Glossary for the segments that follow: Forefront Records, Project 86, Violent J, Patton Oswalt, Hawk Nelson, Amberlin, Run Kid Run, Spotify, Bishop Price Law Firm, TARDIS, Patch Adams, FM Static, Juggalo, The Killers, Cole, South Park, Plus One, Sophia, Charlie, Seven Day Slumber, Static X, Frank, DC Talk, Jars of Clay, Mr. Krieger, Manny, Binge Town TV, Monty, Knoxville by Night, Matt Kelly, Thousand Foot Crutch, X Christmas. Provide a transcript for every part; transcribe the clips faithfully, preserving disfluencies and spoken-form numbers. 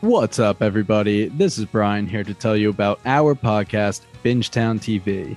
What's up, everybody? This is Brian here to tell you about our podcast, Binge Town T V.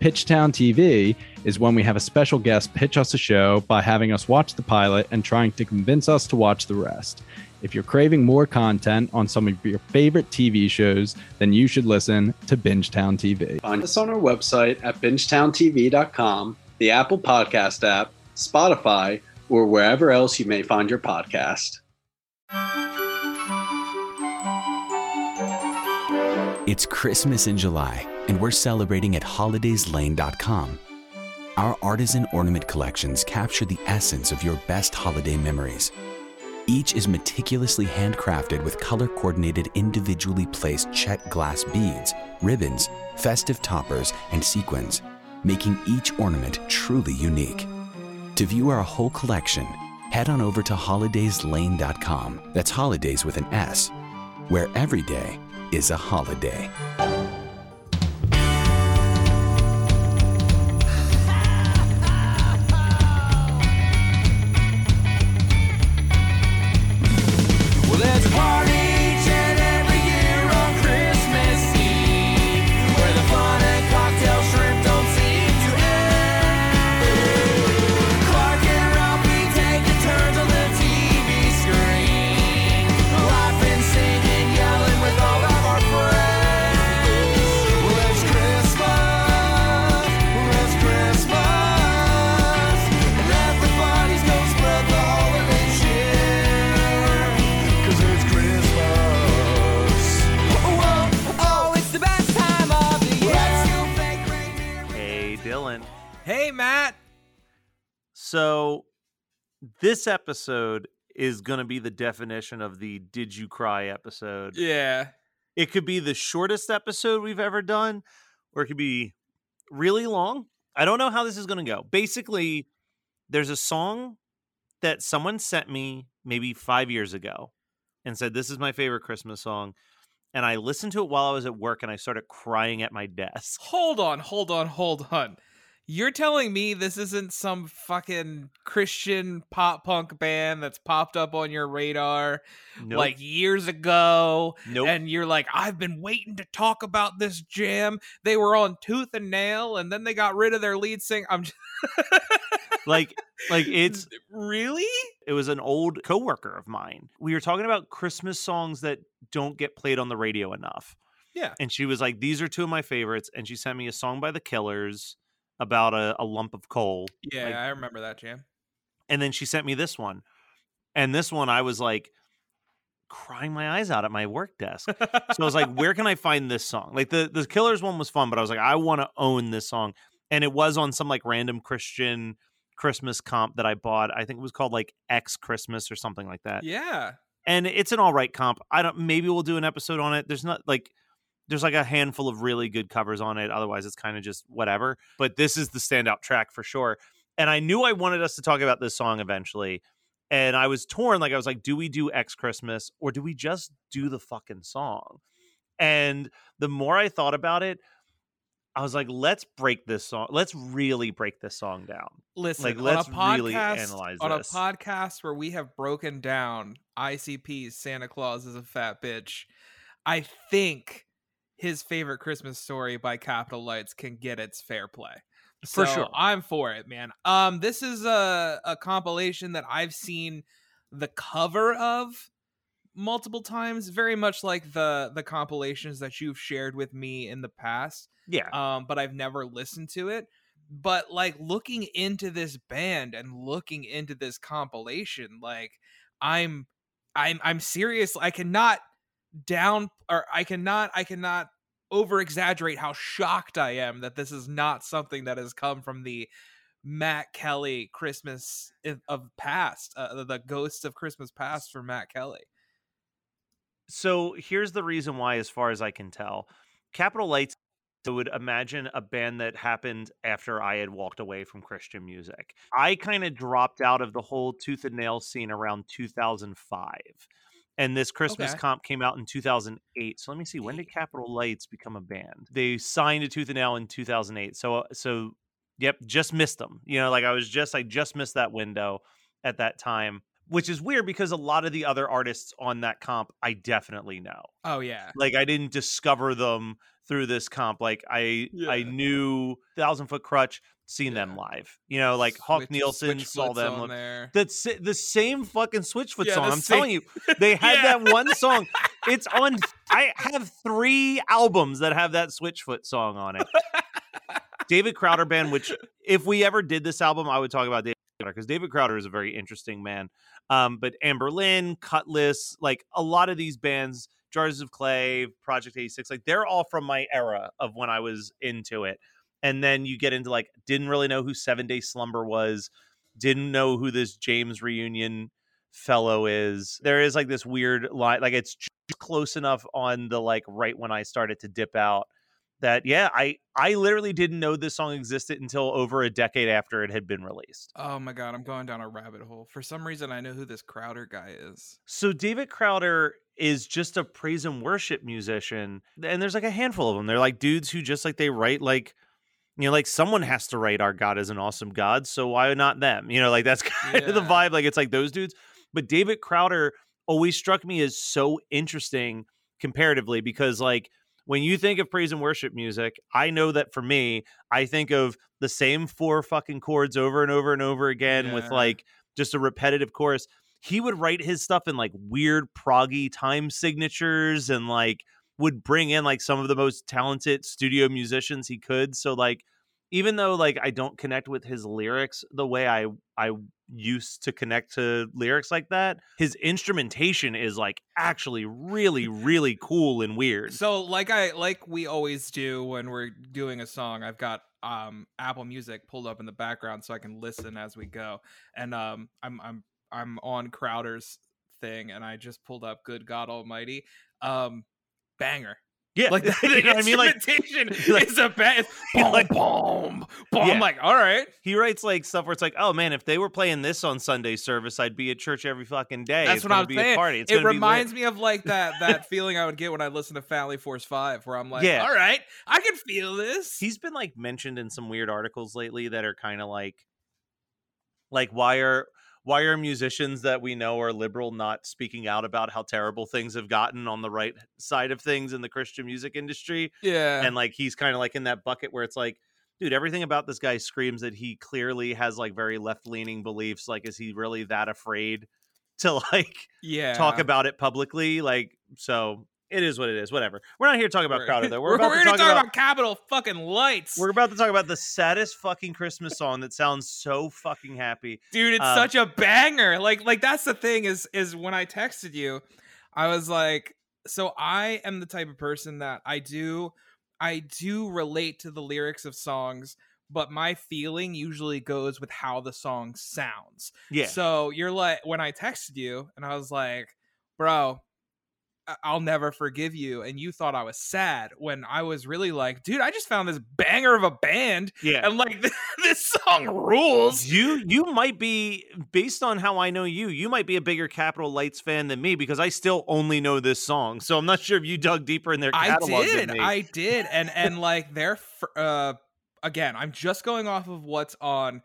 Pitch Town T V is when we have a special guest pitch us a show by having us watch the pilot and trying to convince us to watch the rest. If you're craving more content on some of your favorite T V shows, then you should listen to Binge Town T V. Find us on our website at binge town t v dot com, the Apple Podcast app, Spotify, or wherever else you may find your podcast. It's Christmas in July, and we're celebrating at holidays lane dot com. Our artisan ornament collections capture the essence of your best holiday memories. Each is meticulously handcrafted with color-coordinated, individually placed check glass beads, ribbons, festive toppers, and sequins, making each ornament truly unique. To view our whole collection, head on over to holidays lane dot com. That's holidays with an S, where every day is a holiday. So this episode is going to be the definition of the Did You Cry episode. Yeah. It could be the shortest episode we've ever done, or it could be really long. I don't know how this is going to go. Basically, there's a song that someone sent me maybe five years ago and said, this is my favorite Christmas song. And I listened to it while I was at work, and I started crying at my desk. Hold on, hold on, hold on. You're telling me this isn't some fucking Christian pop punk band that's popped up on your radar nope. like years ago. Nope. And you're like, I've been waiting to talk about this jam. They were on Tooth and Nail, and then they got rid of their lead singer. I'm just like, like it's really, it was an old coworker of mine. We were talking about Christmas songs that don't get played on the radio enough. Yeah. And she was like, these are two of my favorites. And she sent me a song by The Killers about a, a lump of coal. Yeah, like, I remember that jam. And then she sent me this one. And this one, I was like crying my eyes out at my work desk. So I was like, where can I find this song? Like the, the Killers one was fun, but I was like, I want to own this song. And it was on some like random Christian Christmas comp that I bought. I think it was called like X Christmas or something like that. Yeah. And it's an all right comp. I don't, maybe we'll do an episode on it. There's not like, There's like a handful of really good covers on it. Otherwise, it's kind of just whatever. But this is the standout track for sure. And I knew I wanted us to talk about this song eventually. And I was torn. Like, I was like, do we do X Christmas or do we just do the fucking song? And the more I thought about it, I was like, let's break this song. Let's really break this song down. Listen, like, let's podcast, really analyze on this. On a podcast where we have broken down I C P's Santa Claus is a Fat Bitch, I think his favorite Christmas story by Capital Lights can get its fair play. For so sure. I'm for it, man. Um, this is a, a compilation that I've seen the cover of multiple times, very much like the the compilations that you've shared with me in the past. Yeah. Um, but I've never listened to it. But like looking into this band and looking into this compilation, like I'm I'm I'm serious. I cannot down or I cannot I cannot over exaggerate how shocked I am that this is not something that has come from the Matt Kelly Christmas of past, uh, the ghosts of Christmas past for Matt Kelly. So here's the reason why, as far as I can tell, Capital Lights, I would imagine, a band that happened after I had walked away from Christian music. I kind of dropped out of the whole Tooth and Nail scene around two thousand five. And this Christmas okay. comp came out in two thousand eight. So let me see. When did Capital Lights become a band? They signed to Tooth and Nail in two thousand eight. So, so yep, just missed them. You know, like I was just, I just missed that window at that time, which is weird because a lot of the other artists on that comp, I definitely know. Oh, yeah. Like I didn't discover them through this comp. Like I, yeah. I knew Thousand Foot Crutch, seen yeah. them live, you know, like Switch, Hawk Nelson saw them. That's the same fucking Switchfoot yeah, song. I'm same. telling you, they had yeah. that one song. It's on. I have three albums that have that Switchfoot song on it. David Crowder Band, which if we ever did this album, I would talk about David Crowder because David Crowder is a very interesting man. Um, but Amberlin, Cutlass, like a lot of these bands, Jars of Clay, Project eighty-six, like they're all from my era of when I was into it. And then you get into like, didn't really know who Seven Day Slumber was. Didn't know who this James Reunion fellow is. There is like this weird line, like it's just close enough on the like right when I started to dip out that, yeah, I, I literally didn't know this song existed until over a decade after it had been released. Oh my God, I'm going down a rabbit hole. For some reason, I know who this Crowder guy is. So David Crowder is just a praise and worship musician. And there's like a handful of them. They're like dudes who just like, they write like, you know, like someone has to write our God is an awesome God, so why not them? You know, like that's kind yeah. of the vibe. Like it's like those dudes. But David Crowder always struck me as so interesting comparatively because like when you think of praise and worship music, I know that for me, I think of the same four fucking chords over and over and over again yeah. with like just a repetitive chorus. He would write his stuff in like weird proggy time signatures and like would bring in like some of the most talented studio musicians he could. So like, even though like I don't connect with his lyrics the way I, I used to connect to lyrics like that, his instrumentation is like actually really, really cool and weird. So like I, like we always do when we're doing a song, I've got um Apple Music pulled up in the background so I can listen as we go. And um I'm, I'm, I'm on Crowder's thing and I just pulled up Good God Almighty. Um, Banger, yeah. Like the you know what I mean, like it's a bad, boom, like boom, boom. Yeah. I'm like, all right. He writes like stuff where it's like, oh man, if they were playing this on Sunday service, I'd be at church every fucking day. That's it's what I'm be saying. A party. It's it reminds me of like that that feeling I would get when I listen to Family Force Five, where I'm like, yeah. all right, I can feel this. He's been like mentioned in some weird articles lately that are kind of like, like why are. Why are musicians that we know are liberal not speaking out about how terrible things have gotten on the right side of things in the Christian music industry? Yeah. And like, he's kind of like in that bucket where it's like, dude, everything about this guy screams that he clearly has like very left-leaning beliefs. Like, is he really that afraid to like yeah. talk about it publicly? Like, so it is what it is. Whatever. We're not here to talk about Crowder though. We're, we're about we're to talk, talk about, about Capital fucking Lights. We're about to talk about the saddest fucking Christmas song that sounds so fucking happy, dude. It's um, such a banger. Like, like that's the thing is, is when I texted you, I was like, so I am the type of person that I do, I do relate to the lyrics of songs, but my feeling usually goes with how the song sounds. Yeah. So you're like, when I texted you, and I was like, bro. I'll never forgive you, and you thought I was sad when I was really like, dude, I just found this banger of a band. Yeah. And like this song rules. You you might be, based on how I know you, you might be a bigger Capital Lights fan than me, because I still only know this song. So I'm not sure if you dug deeper in their catalog. I did. Than me. I did. And and like their uh again, I'm just going off of what's on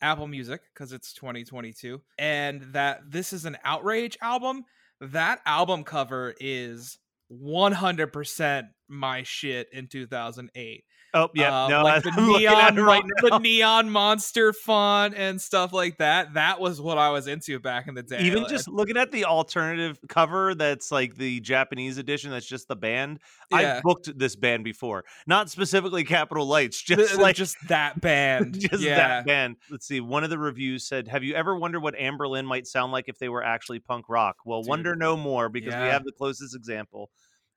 Apple Music, because it's twenty twenty-two, and that this is an Outrage album. That album cover is one hundred percent my shit in two thousand eight. Oh, yeah. Um, no, like the neon, right mon- the neon monster font and stuff like that. That was what I was into back in the day. Even just looking at the alternative cover that's like the Japanese edition, that's just the band. Yeah. I booked this band before. Not specifically Capital Lights, just the, like just that band. Just yeah. that band. Let's see. One of the reviews said, have you ever wondered what Amberlin might sound like if they were actually punk rock? Well, Dude. wonder no more, because yeah. we have the closest example.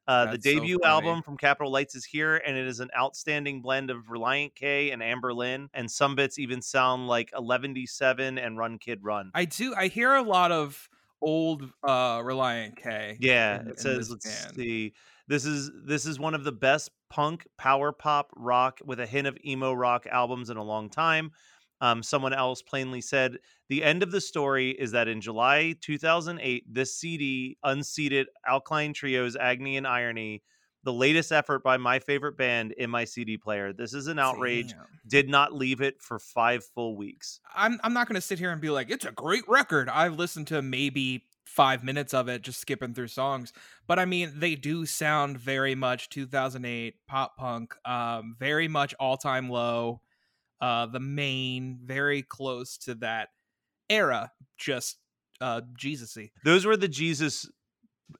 Uh, the debut so album from Capital Lights is here, and it is an outstanding blend of Relient K and Amberlin, and some bits even sound like eleven D seven and Run Kid Run. I do. I hear a lot of old uh, Relient K. Yeah, in, it says. Let's band. see. This is this is one of the best punk power pop rock with a hint of emo rock albums in a long time. Um, someone else plainly said, the end of the story is that in July two thousand eight, this C D unseated Alkaline Trio's Agony and Irony, the latest effort by my favorite band, in my C D player. This is an outrage. Damn. Did not leave it for five full weeks. I'm I'm not going to sit here and be like, it's a great record. I've listened to maybe five minutes of it, just skipping through songs. But I mean, they do sound very much two thousand eight pop punk, um, very much All Time Low. Uh, the main, very close to that era, just uh, Jesus-y. Those were the Jesus,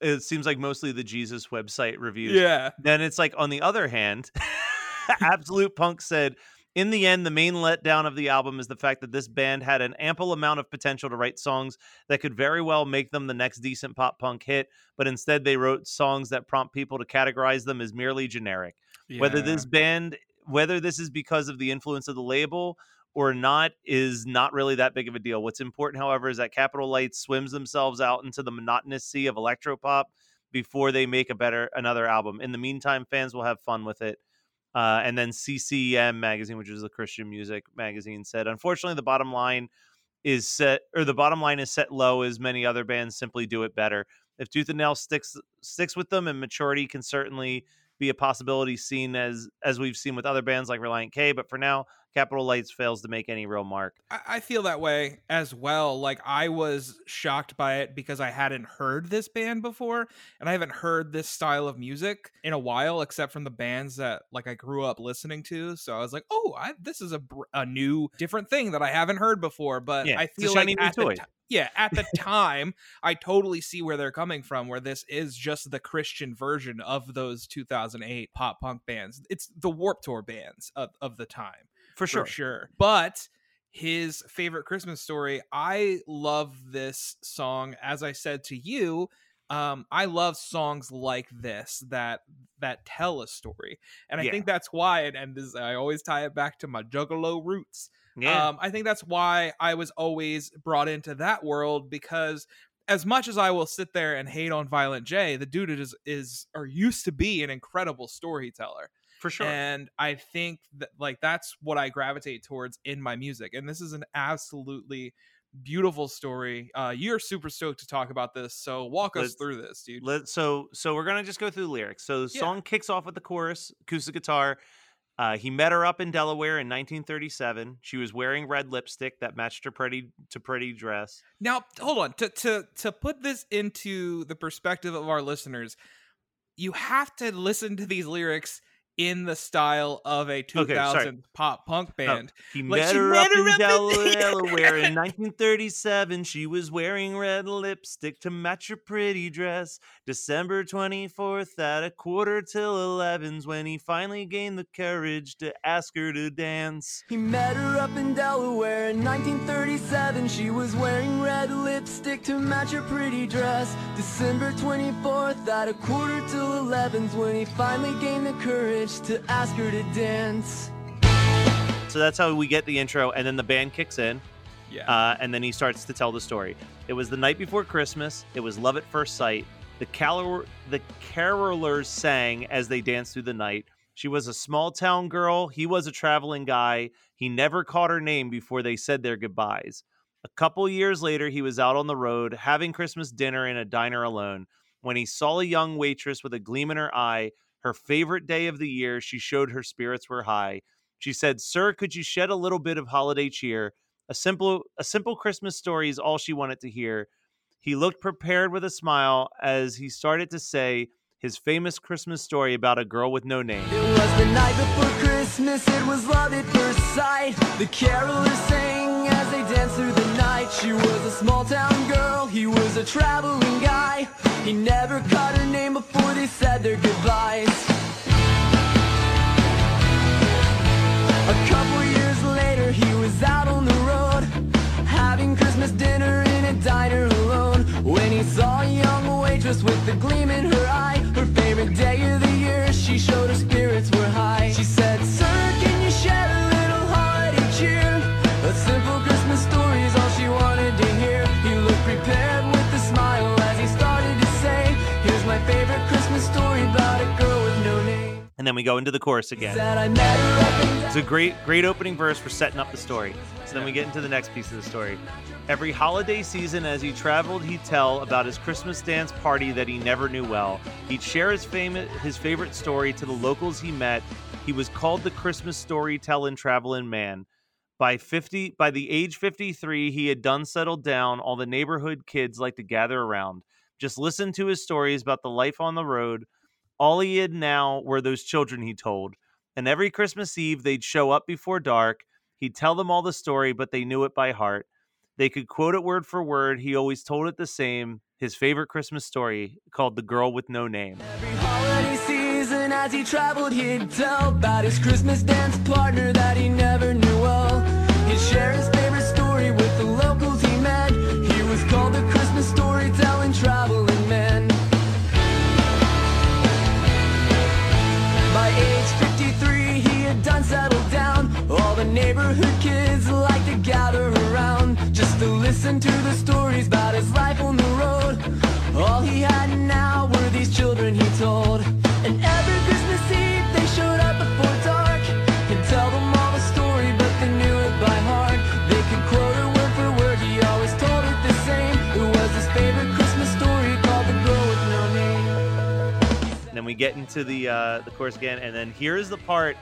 it seems like mostly the Jesus website reviews. Yeah. Then it's like, on the other hand, Absolute Punk said, in the end, the main letdown of the album is the fact that this band had an ample amount of potential to write songs that could very well make them the next decent pop punk hit, but instead they wrote songs that prompt people to categorize them as merely generic. Yeah. Whether this band... Whether this is because of the influence of the label or not is not really that big of a deal. What's important, however, is that Capital Lights swims themselves out into the monotonous sea of electropop before they make a better another album. In the meantime, fans will have fun with it. Uh, and then C C M magazine, which is the Christian music magazine, said, unfortunately, the bottom line is set, or the bottom line is set low, as many other bands simply do it better. If Tooth and Nail sticks sticks with them, and maturity can certainly be a possibility, seen as as we've seen with other bands like Relient K, but for now Capital Lights fails to make any real mark. I, I feel that way as well. Like, I was shocked by it because I hadn't heard this band before, and I haven't heard this style of music in a while, except from the bands that like I grew up listening to. So I was like, oh, I, this is a a new different thing that I haven't heard before. But yeah, I feel like at the t- yeah at the time I totally see where they're coming from, where this is just the Christian version of those two thousand eight pop punk bands. It's the Warped Tour bands of, of the time. For sure. For sure. But his favorite Christmas story, I love this song. As I said to you, um, I love songs like this that that tell a story. And yeah. I think that's why, and, and this, I always tie it back to my Juggalo roots. Yeah. Um, I think that's why I was always brought into that world, because as much as I will sit there and hate on Violent J, the dude is, is or used to be an incredible storyteller. For sure. And I think that like that's what I gravitate towards in my music. And this is an absolutely beautiful story. Uh, you're super stoked to talk about this. So walk let's, us through this, dude. Let, so so we're going to just go through the lyrics. So the yeah. song kicks off with the chorus, acoustic guitar. Uh, he met her up in Delaware in nineteen thirty-seven. She was wearing red lipstick that matched her pretty to pretty dress. Now, hold on. To, to, to put this into the perspective of our listeners, you have to listen to these lyrics in the style of a two thousand okay, pop punk band. Oh, he like met her met up her in Delaware in nineteen thirty-seven. She was wearing red lipstick to match her pretty dress. December twenty-fourth at a quarter till eleven's when he finally gained the courage to ask her to dance. He met her up in Delaware in nineteen thirty-seven. She was wearing red lipstick to match her pretty dress. December twenty-fourth at a quarter till eleven's when he finally gained the courage to ask her to dance. So that's how we get the intro, and then the band kicks in. Yeah. Uh, and then he starts to tell the story. It was the night before Christmas. It was love at first sight. The, Carol- the carolers sang as they danced through the night. She was a small town girl. He was a traveling guy. He never caught her name before they said their goodbyes. A couple years later, he was out on the road having Christmas dinner in a diner alone when he saw a young waitress with a gleam in her eye. Her favorite day of the year, she showed her spirits were high. She said, "Sir, could you shed a little bit of holiday cheer? A simple, a simple Christmas story is all she wanted to hear." He looked prepared with a smile as he started to say his famous Christmas story about a girl with no name. It was the night before Christmas. It was love at first sight. The carolers sang as they danced through the night. She was a small town girl. He was a traveling guy. He never caught her name before they said their goodbyes. A couple years later, he was out on the road, having Christmas dinner in a diner alone, when he saw a young waitress with a gleam in her eye. Her favorite day of the year, she showed her spirits were high. She said, "Sir, can you shed a little holiday cheer? A simple Christmas story is all she wanted to hear." He looked prepared with a smile as he started to say, "Here's my favorite Christmas story about a girl with no name." And then we go into the chorus again. It's a great, great opening verse for setting up the story. So then we get into the next piece of the story. Every holiday season as he traveled, he'd tell about his Christmas dance party that he never knew well. He'd share his, fam- his favorite story to the locals he met. He was called the Christmas storytelling traveling man. By fifty, by the age fifty-three, he had done settled down. All the neighborhood kids like to gather around. Just listen to his stories about the life on the road. All he had now were those children he told. And every Christmas Eve, they'd show up before dark. He'd tell them all the story, but they knew it by heart. They could quote it word for word. He always told it the same. His favorite Christmas story, called The Girl with No Name. Every holiday season as he traveled, he'd tell about his Christmas dance partner that he never knew well. He'd share his favorite story with the locals he met. He was called the Christmas storytelling traveling man. By age fifty-three, he had done settled down. All the neighborhood kids like to gather around just to listen to the stories about his life on the road. All he had now were these children he told. And every Christmas Eve, they showed up before dark. He'd tell them all the story, but they knew it by heart. They could quote it word for word. He always told it the same. It was his favorite Christmas story called The Girl with No Name. And then we get into the uh, the chorus again, and then here's the part.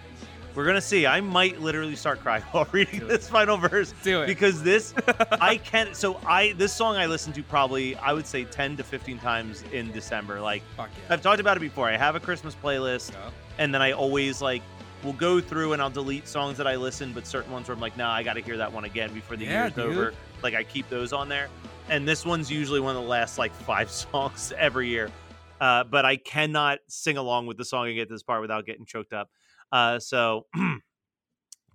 We're going to see. I might literally start crying while reading this final verse. Do it. Because this, I can't. So I, this song I listened to probably, I would say ten to fifteen times in December. Like, fuck yeah. I've talked about it before. I have a Christmas playlist. Yeah. And then I always like will go through and I'll delete songs that I listen, but certain ones where I'm like, nah, I got to hear that one again before the yeah, year's dude. over. Like I keep those on there. And this one's usually one of the last like five songs every year. Uh, but I cannot sing along with the song and get this part without getting choked up. Uh, so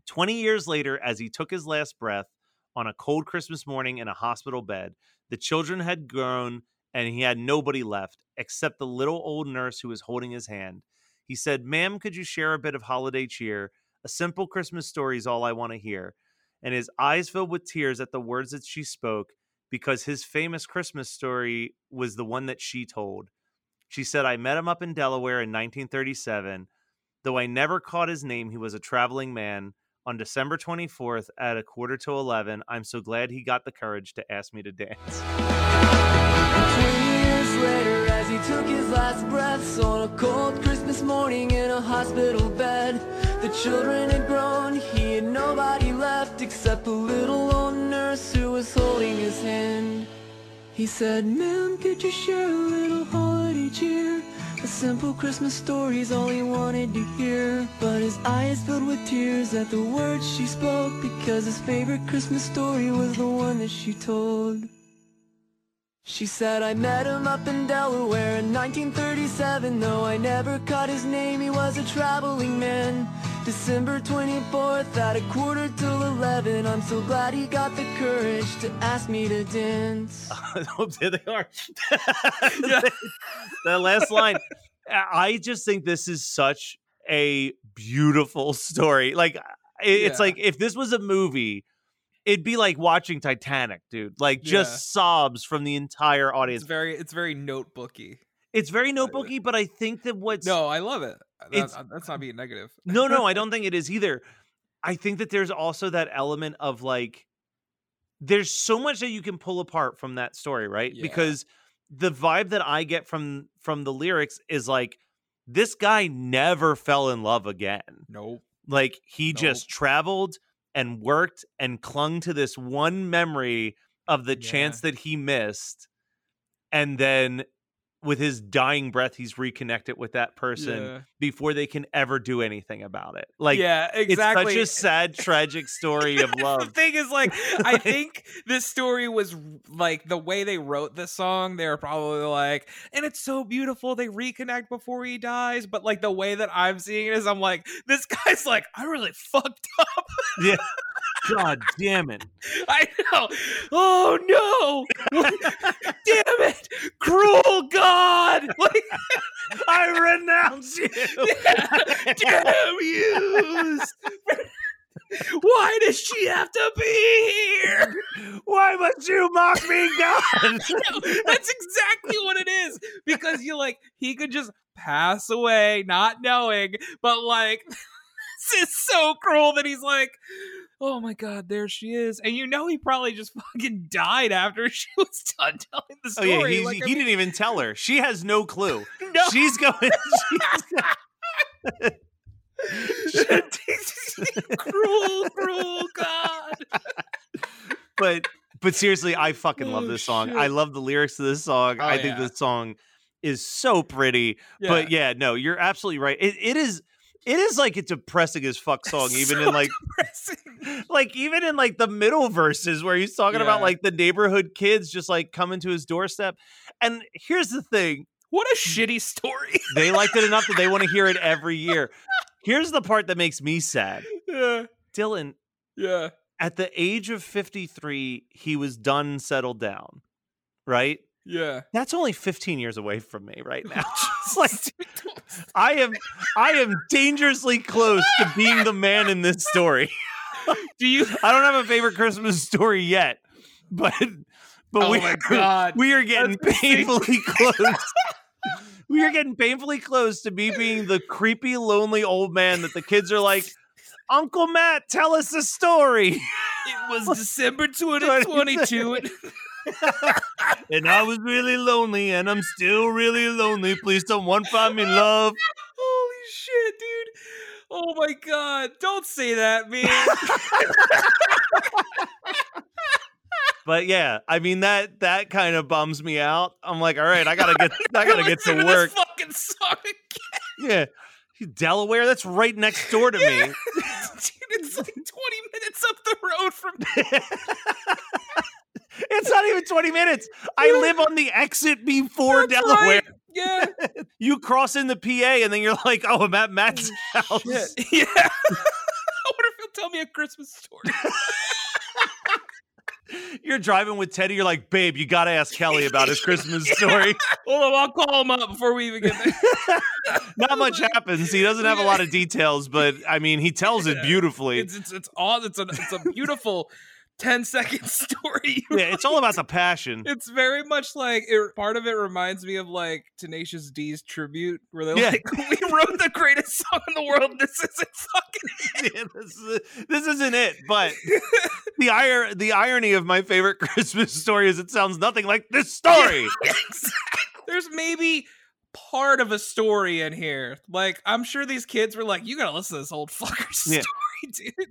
twenty years later, as he took his last breath on a cold Christmas morning in a hospital bed, the children had grown and he had nobody left except the little old nurse who was holding his hand. He said, "Ma'am, could you share a bit of holiday cheer? A simple Christmas story is all I want to hear." And his eyes filled with tears at the words that she spoke, because his famous Christmas story was the one that she told. She said, "I met him up in Delaware in nineteen thirty-seven. Though I never caught his name, he was a traveling man. On December twenty-fourth at a quarter to eleven, I'm so glad he got the courage to ask me to dance." And twenty years later, as he took his last breaths on a cold Christmas morning in a hospital bed, the children had grown, he had nobody left except the little old nurse who was holding his hand. He said, "Ma'am, could you share a little holiday cheer? A simple Christmas story is all he wanted to hear." But his eyes filled with tears at the words she spoke, because his favorite Christmas story was the one that she told. She said, "I met him up in Delaware in nineteen thirty-seven. Though I never caught his name, he was a traveling man. December twenty-fourth at a quarter till eleven. I'm so glad he got the courage to ask me to dance." Oh, there they are. That last line. I just think this is such a beautiful story. Like, it's yeah. like if this was a movie, it'd be like watching Titanic, dude. Like, just yeah. sobs from the entire audience. It's very, it's very notebooky. It's very notebooky, but I think that what's... No, I love it. That's, that's not being negative. no, no, I don't think it is either. I think that there's also that element of like, there's so much that you can pull apart from that story, right? Yeah. Because the vibe that I get from from the lyrics is like, this guy never fell in love again. Nope. Like he nope. just traveled and worked and clung to this one memory of the yeah. chance that he missed. And then... with his dying breath, he's reconnected with that person yeah. before they can ever do anything about it. Like, yeah, exactly. It's such a sad, tragic story of love. The thing is, like, I think this story was like the way they wrote this song. They were probably like, and it's so beautiful. They reconnect before he dies. But like the way that I'm seeing it is, I'm like, this guy's like, I really fucked up. Yeah. God damn it. I know. Oh no. Damn it. Cruel God. Like, I renounce you. Yeah. Damn you. Why does she have to be here? Why must you mock me, God? No, that's exactly what it is. Because you're like, he could just pass away not knowing, but like, this is so cruel that he's like, oh my God, there she is. And you know he probably just fucking died after she was done telling the story. Oh yeah, he, like, he, I mean, didn't even tell her. She has no clue. No. She's going... She's... cruel, cruel God. But but seriously, I fucking oh, love this song. Shit. I love the lyrics of this song. Oh, I think yeah. this song is so pretty. Yeah. But yeah, no, you're absolutely right. It It is... It is like a depressing as fuck song, even so in like, depressing. Like even in like the middle verses where he's talking yeah. about like the neighborhood kids just like coming to his doorstep. And here's the thing. What a shitty story. They liked it enough that they want to hear it every year. Here's the part that makes me sad. Yeah. Dylan. Yeah. At the age of fifty-three, he was done, settled down. Right. Yeah. That's only fifteen years away from me right now. Like, I am I am dangerously close to being the man in this story. Do you I don't have a favorite Christmas story yet, but but oh we, my God. we are getting That's painfully close. We are getting painfully close to me being the creepy, lonely old man that the kids are like, Uncle Matt, tell us a story. It was December twenty twenty-two. And I was really lonely, and I'm still really lonely. Please someone find me love. Holy shit, dude. Oh my God. Don't say that, man. But yeah, I mean that that kind of bums me out. I'm like, all right, I gotta get I gotta get to work. This fucking song again. Yeah. Delaware, that's right next door to yeah. me. Dude, it's like twenty minutes up the road from It's not even twenty minutes. I yeah. live on the exit before That's Delaware. Right. Yeah. You cross in the P A and then you're like, oh, I'm at Matt's oh, house. Shit. Yeah. I wonder if he'll tell me a Christmas story. You're driving with Teddy. You're like, babe, you got to ask Kelly about his Christmas yeah. story. Well, I'll call him up before we even get there. Not much happens. He doesn't have a lot of details, but I mean, he tells yeah. it beautifully. It's it's it's, all, it's, a, it's a beautiful... ten second story. Yeah, it's all about the passion. It's very much like it, part of it reminds me of like Tenacious D's tribute where they're yeah. like, we wrote the greatest song in the world. This isn't fucking it. Yeah, this, is, this isn't it. But the ir- the irony of my favorite Christmas story is it sounds nothing like this story. Yeah, exactly. There's maybe part of a story in here. Like, I'm sure these kids were like, you gotta listen to this old fucker story, yeah. dude.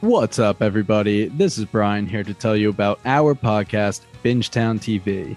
What's up, everybody? This is Brian here to tell you about our podcast, Binge Town T V.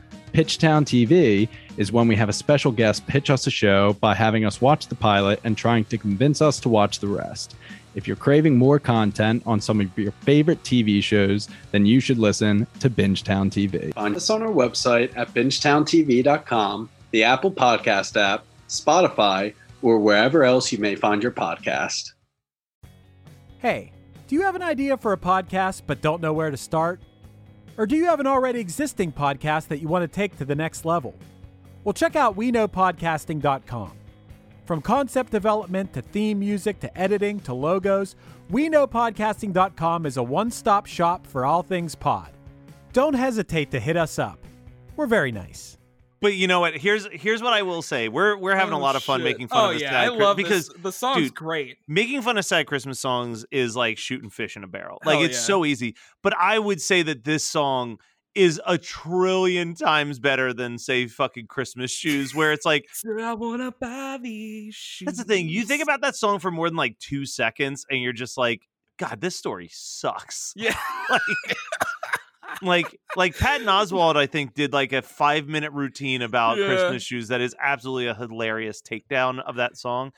Pitch Town T V is when we have a special guest pitch us a show by having us watch the pilot and trying to convince us to watch the rest. If you're craving more content on some of your favorite T V shows, then you should listen to Binge Town T V. Find us on our website at binge town t v dot com, the Apple Podcast app, Spotify, or wherever else you may find your podcast. Hey, do you have an idea for a podcast but don't know where to start? Or do you have an already existing podcast that you want to take to the next level? Well, check out we know podcasting dot com. From concept development to theme music to editing to logos, we know podcasting dot com is a one-stop shop for all things pod. Don't hesitate to hit us up. We're very nice. But you know what? Here's here's what I will say. We're we're having oh, a lot of fun shit. making fun oh, of this. Oh yeah, I love cri- this. Because the song's dude, great. Making fun of sad Christmas songs is like shooting fish in a barrel. Like Hell it's yeah. so easy. But I would say that this song is a trillion times better than, say, fucking Christmas Shoes, where it's like, I wanna buy these shoes. That's the thing. You think about that song for more than like two seconds, and you're just like, God, this story sucks. Yeah. Like, Like, like Patton Oswalt, I think, did like a five minute routine about yeah. Christmas Shoes that is absolutely a hilarious takedown of that song.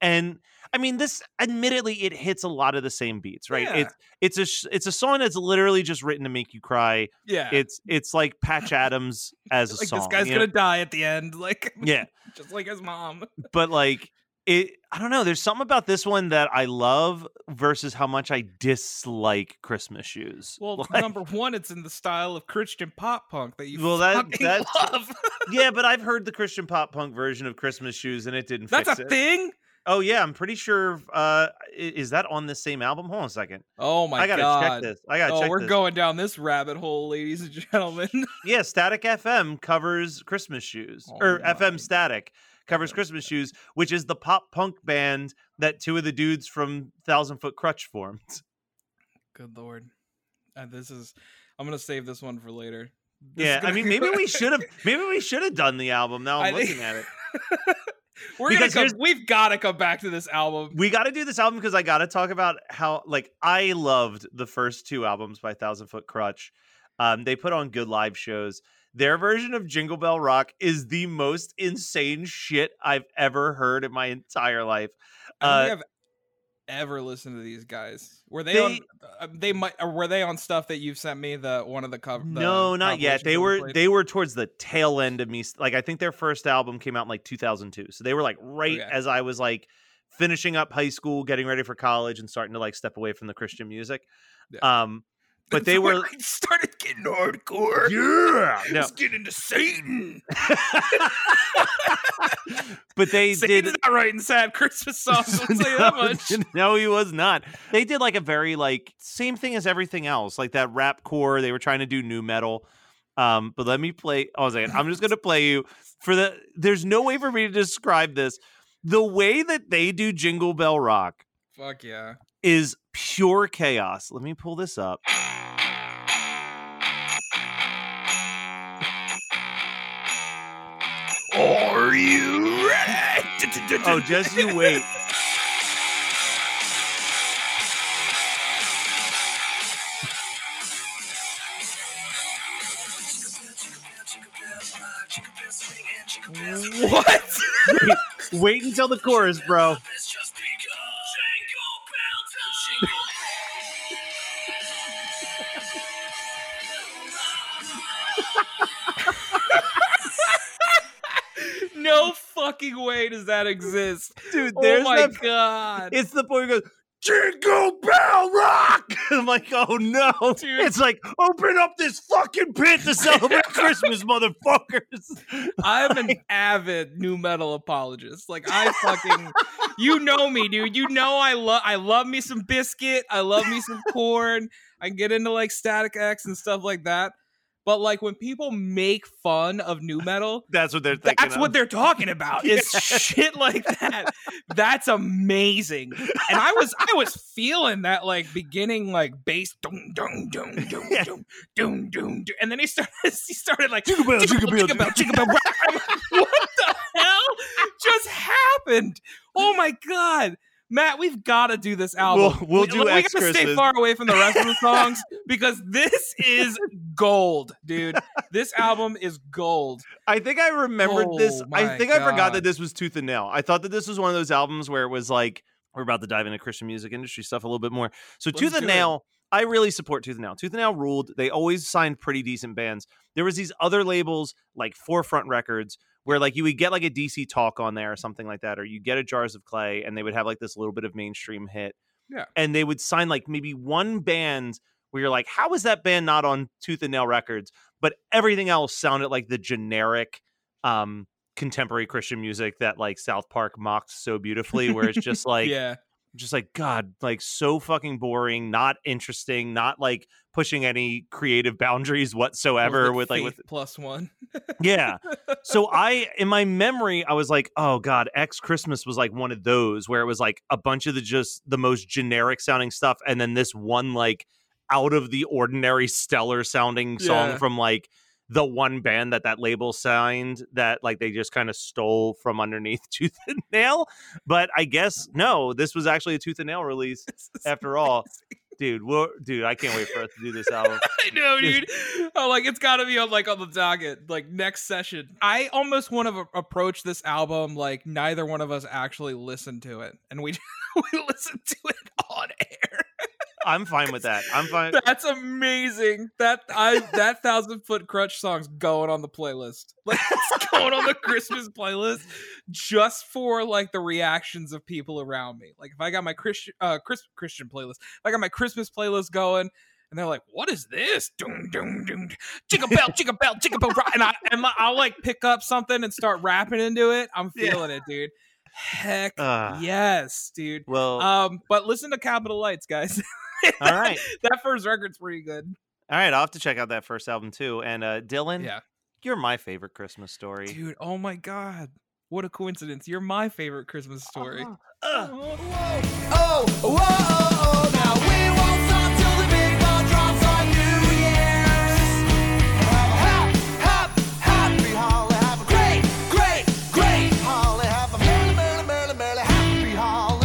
And I mean, this admittedly, it hits a lot of the same beats, right? Yeah. It's it's a it's a song that's literally just written to make you cry. Yeah, it's it's like Patch Adams as a like song. This guy's gonna know? die at the end, like yeah, just like his mom. But like it, I don't know. There's something about this one that I love versus how much I dislike Christmas Shoes. Well, like, number one, it's in the style of Christian pop punk that you well, that, fucking that's, love. Yeah, but I've heard the Christian pop punk version of Christmas Shoes, and it didn't. That's fix a it. thing. Oh yeah, I'm pretty sure. Uh, is that on the same album? Hold on a second. Oh my god, I gotta god. check this. I gotta. Oh, check we're this. going down this rabbit hole, ladies and gentlemen. Yeah, Static F M covers Christmas Shoes, oh, or my. F M Static covers Christmas Shoes, which is the pop punk band that two of the dudes from Thousand Foot Crutch formed. Good lord, uh, this is. I'm gonna save this one for later. This yeah, I mean, maybe we should have. Maybe we should have done the album. Now I'm I looking think... at it. We're because gonna come, we've got to come back to this album. We got to do this album because I got to talk about how, like, I loved the first two albums by Thousand Foot Crutch. Um, they put on good live shows. Their version of Jingle Bell Rock is the most insane shit I've ever heard in my entire life. Uh, I don't think I've ever listened to these guys. Were they, they on? Uh, they might. Were they on stuff that you've sent me? The one of the covers? No, not yet. They were. Played? They were towards the tail end of me. Like, I think their first album came out in like two thousand two. So they were like right okay. as I was like finishing up high school, getting ready for college, and starting to like step away from the Christian music. Yeah. Um, But they were I started getting hardcore. Yeah, no. Let's get into Satan. But they Satan's did not writing sad Christmas songs. I'll tell you that much. No, he was not. They did like a very like same thing as everything else, like that rap core. They were trying to do new metal. Um, but let me play. Oh, second. I'm just gonna play you for the. There's no way for me to describe this. The way that they do Jingle Bell Rock. Fuck yeah. Is pure chaos. Let me pull this up. Are you ready? Oh, just you wait. What? wait, wait until the chorus, bro. fucking way does that exist? Dude, there's oh my that, god. It's the boy who goes, Jingle Bell Rock! I'm like, oh no. Dude. It's like, open up this fucking pit to celebrate Christmas, motherfuckers. I'm an avid nu metal apologist. Like, I fucking, you know me, dude. You know I love I love me some Biscuit. I love me some Korn. I get into like Static X and stuff like that. But like when people make fun of nu metal, that's what they're thinking that's of. What they're talking about is yeah. shit like that. That's amazing. And I was I was feeling that like beginning like bass dum dum dum dum yeah. dum dum dum, and then he started he started like jingle bell jingle bell jingle bell jingle bell. What the hell just happened? Oh my god. Matt, we've got to do this album. We'll, we'll do we, X we gotta Christmas. Stay far away from the rest of the songs because this is gold, dude. This album is gold. I think I remembered oh this. I think God. I forgot that this was Tooth and Nail. I thought that this was one of those albums where it was like, we're about to dive into Christian music industry stuff a little bit more. So Let's Tooth and Nail, it. I really support Tooth and Nail. Tooth and Nail ruled. They always signed pretty decent bands. There was these other labels like Forefront Records, where like you would get like a D C Talk on there or something like that, or you get a Jars of Clay and they would have like this little bit of mainstream hit. Yeah. And they would sign like maybe one band where you're like, how is that band not on Tooth and Nail Records? But everything else sounded like the generic um, contemporary Christian music that like South Park mocked so beautifully, where it's just like, yeah. just like, God, like so fucking boring, not interesting, not like pushing any creative boundaries whatsoever with like with Plus One. Yeah. So I, in my memory, I was like, oh God, X Christmas was like one of those where it was like a bunch of the, just the most generic sounding stuff. And then this one, like out of the ordinary stellar sounding song yeah. from like the one band that that label signed that like they just kind of stole from underneath Tooth and Nail. But I guess, no, this was actually a Tooth and Nail release after amazing. all. Dude, we're, dude, I can't wait for us to do this album. I know, dude. Oh, like it's got to be on like on the docket, like next session. I almost want to approach this album like neither one of us actually listened to it, and we we listened to it on air. I'm fine with that. I'm fine. That's amazing. That I that Thousand Foot Crutch song's going on the playlist. Like it's going on the Christmas playlist just for like the reactions of people around me. Like if I got my Christian uh Chris, Christian playlist, if I got my Christmas playlist going, and they're like, "What is this?" Doom doom doom. Jingle bell, jingle bell, jingle bell. And I and I'll like pick up something and start rapping into it. I'm feeling yeah. it, dude. Heck uh, yes, dude. Well, um, but listen to Capital Lights, guys. All right. That first record's pretty good. All right. I'll have to check out that first album too. And uh, Dylan, yeah. you're my favorite Christmas story. Dude, oh my God. What a coincidence. You're my favorite Christmas story. Uh, uh. Oh, whoa. Oh, whoa, oh, oh, now we won't stop till the big ball drops on New Year's. Hop, hop, happy holiday. Have a great, great, great holiday. Have a merry, merry, merry, merry, happy holiday.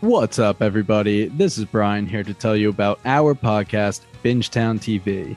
What's up, everybody? This is Brian here to tell you about our podcast, Binge Town T V.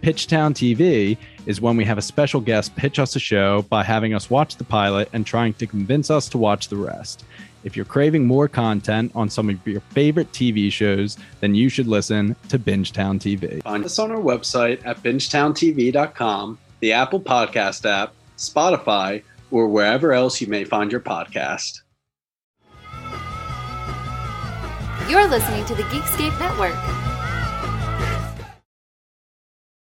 Binge Town T V is when we have a special guest pitch us a show by having us watch the pilot and trying to convince us to watch the rest. If you're craving more content on some of your favorite T V shows, then you should listen to Binge Town T V. Find us on our website at binge town t v dot com, the Apple Podcast app, Spotify, or wherever else you may find your podcast. You're listening to the Geekscape Network.